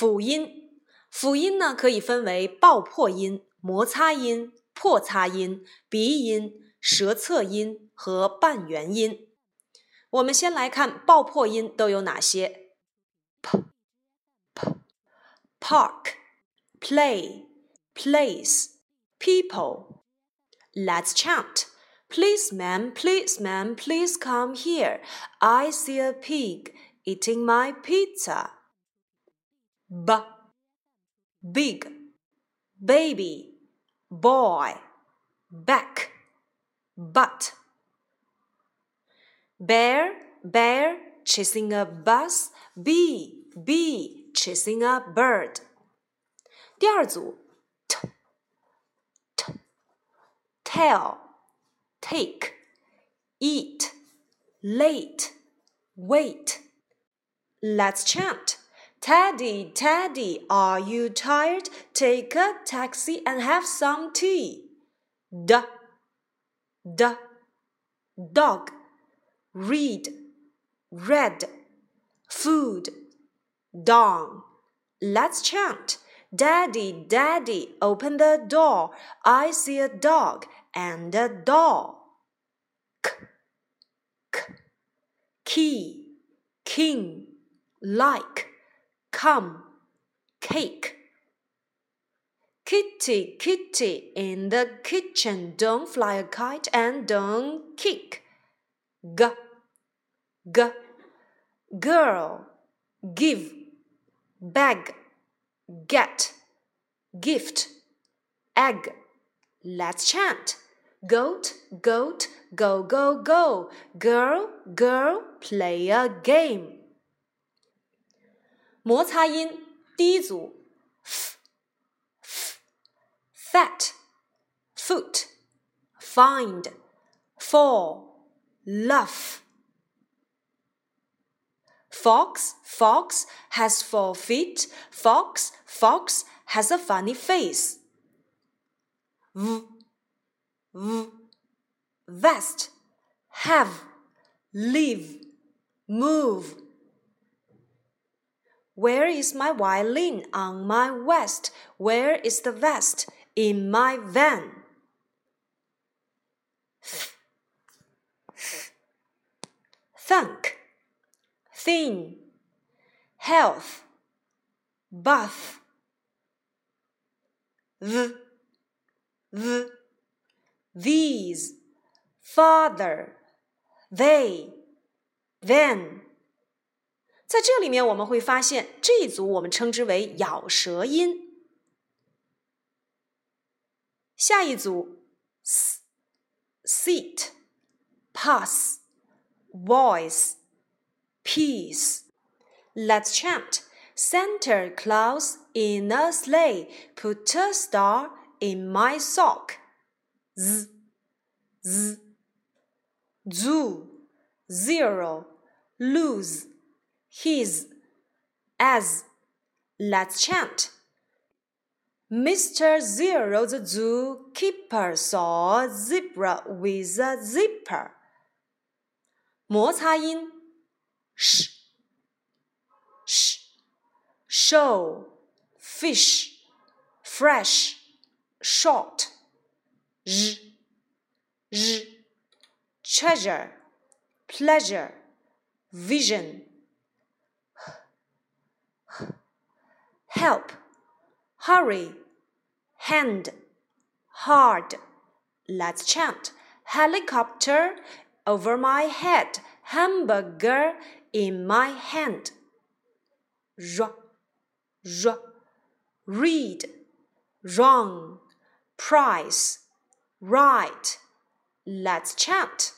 辅音，辅音呢可以分为爆破音、摩擦音、破擦音、鼻音、舌侧音和半元音。我们先来看爆破音都有哪些 ：p、p、park、play、place、people。Let's chant. Policeman, policeman, please come here. I see a pig eating my pizza. B, big, baby, boy, back, butt.Bear, bear, chasing a bus. Bee, bee, chasing a bird. 第二组 t, t, tell, take, eat, late, wait. Let's chant. Teddy, Teddy, are you tired? Take a taxi and have some tea. D, d, dog.Read, red, food, dawn. Let's chant. Daddy, daddy, open the door. I see a dog and a doll. K, k, key, king, like, come, cake. Kitty, kitty, in the kitchen, don't fly a kite and don't kick.G, g, girl, give, bag, get, gift, egg. Let's chant. Goat, goat, go, go, go. Girl, girl, play a game. 摩擦音第一组 f, f, fat, foot, find, fall.Laugh. Fox, fox has four feet. Fox, fox has a funny face. V, v, vest, have, live, move. Where is my violin on my vest? Where is the vest in my van?Thunk, thin, health, bath. V, v, these, father, they, then. 在这里面我们会发现这一组我们称之为咬舌音。下一组 s, seat, pass.Voice, peace. Let's chant. Santa Claus in a sleigh, put a star in my sock. Z, z, zoo, zero, lose, his, as. Let's chant. Mr. Zero, the zookeeper, saw a zebra with a zipper.摩擦音 sh, sh, show, fish, fresh, short, z, z, treasure, pleasure, vision, help, hurry, hand, hard. Let's chant. Helicopter,Over my head, hamburger in my hand. R, r, read, wrong, price, right. Let's chant.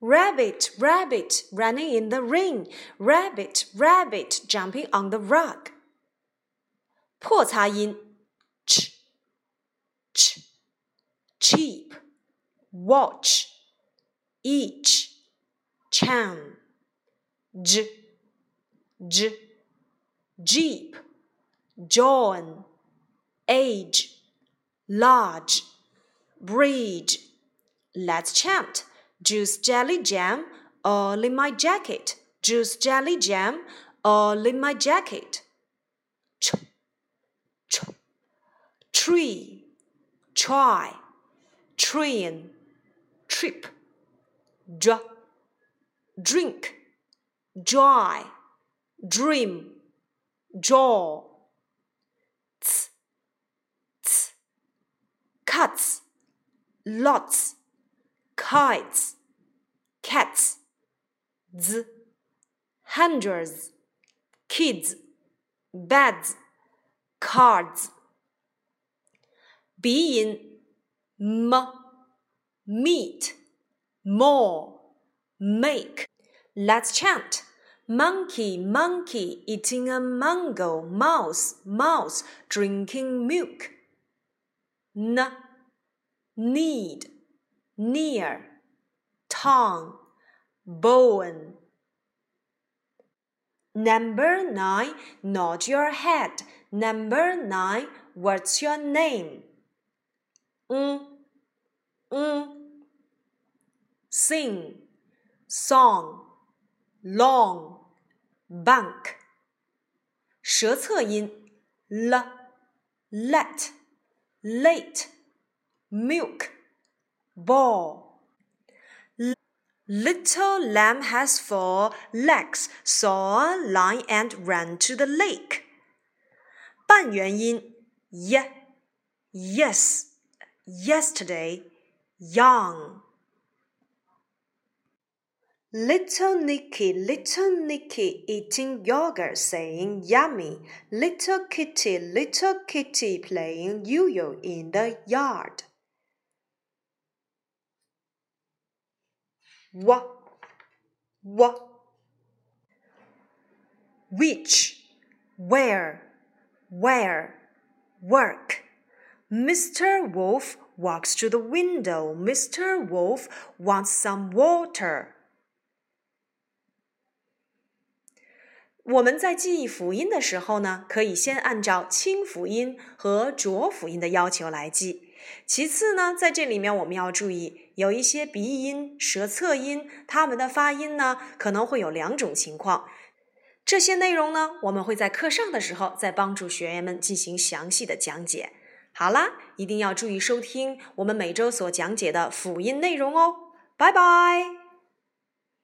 Rabbit, rabbit, running in the rain. Rabbit, rabbit, jumping on the rug. 破擦音 ch, ch, cheap, watch.Each, charm, j, j, jeep, John, age, large, bridge. Let's chant. Juice, jelly, jam, all in my jacket. Juice, jelly, jam, all in my jacket. tree, try, train, trip, drink, joy, dream, jaw, cuts, lots, kites, cats, hundreds, kids, beds, cards. 鼻音 meat, more, make. Let's chant. Monkey, monkey, eating a mango. Mouse, mouse, drinking milk. Need, near. Tongue, bone. Number 9, nod your head. Number 9, what's your name? Sing, song, long, bank. 舌侧音 l, let, late, milk, ball.Little lamb has 4 legs, saw a line and ran to the lake. 半元音 ye, yes, yesterday, young. Little Nicky, eating yogurt, saying yummy. Little kitty, playing yo-yo in the yard.Which, where, work. Mr. Wolf walks to the window. Mr. Wolf wants some water. 我们在记忆辅音的时候呢，可以先按照清辅音和浊辅音的要求来记。其次呢，在这里面我们要注意有一些鼻音、舌侧音，它们的发音呢可能会有两种情况。这些内容呢，我们会在课上的时候再帮助学员们进行详细的讲解。好啦，一定要注意收听我们每周所讲解的辅音内容哦。拜拜。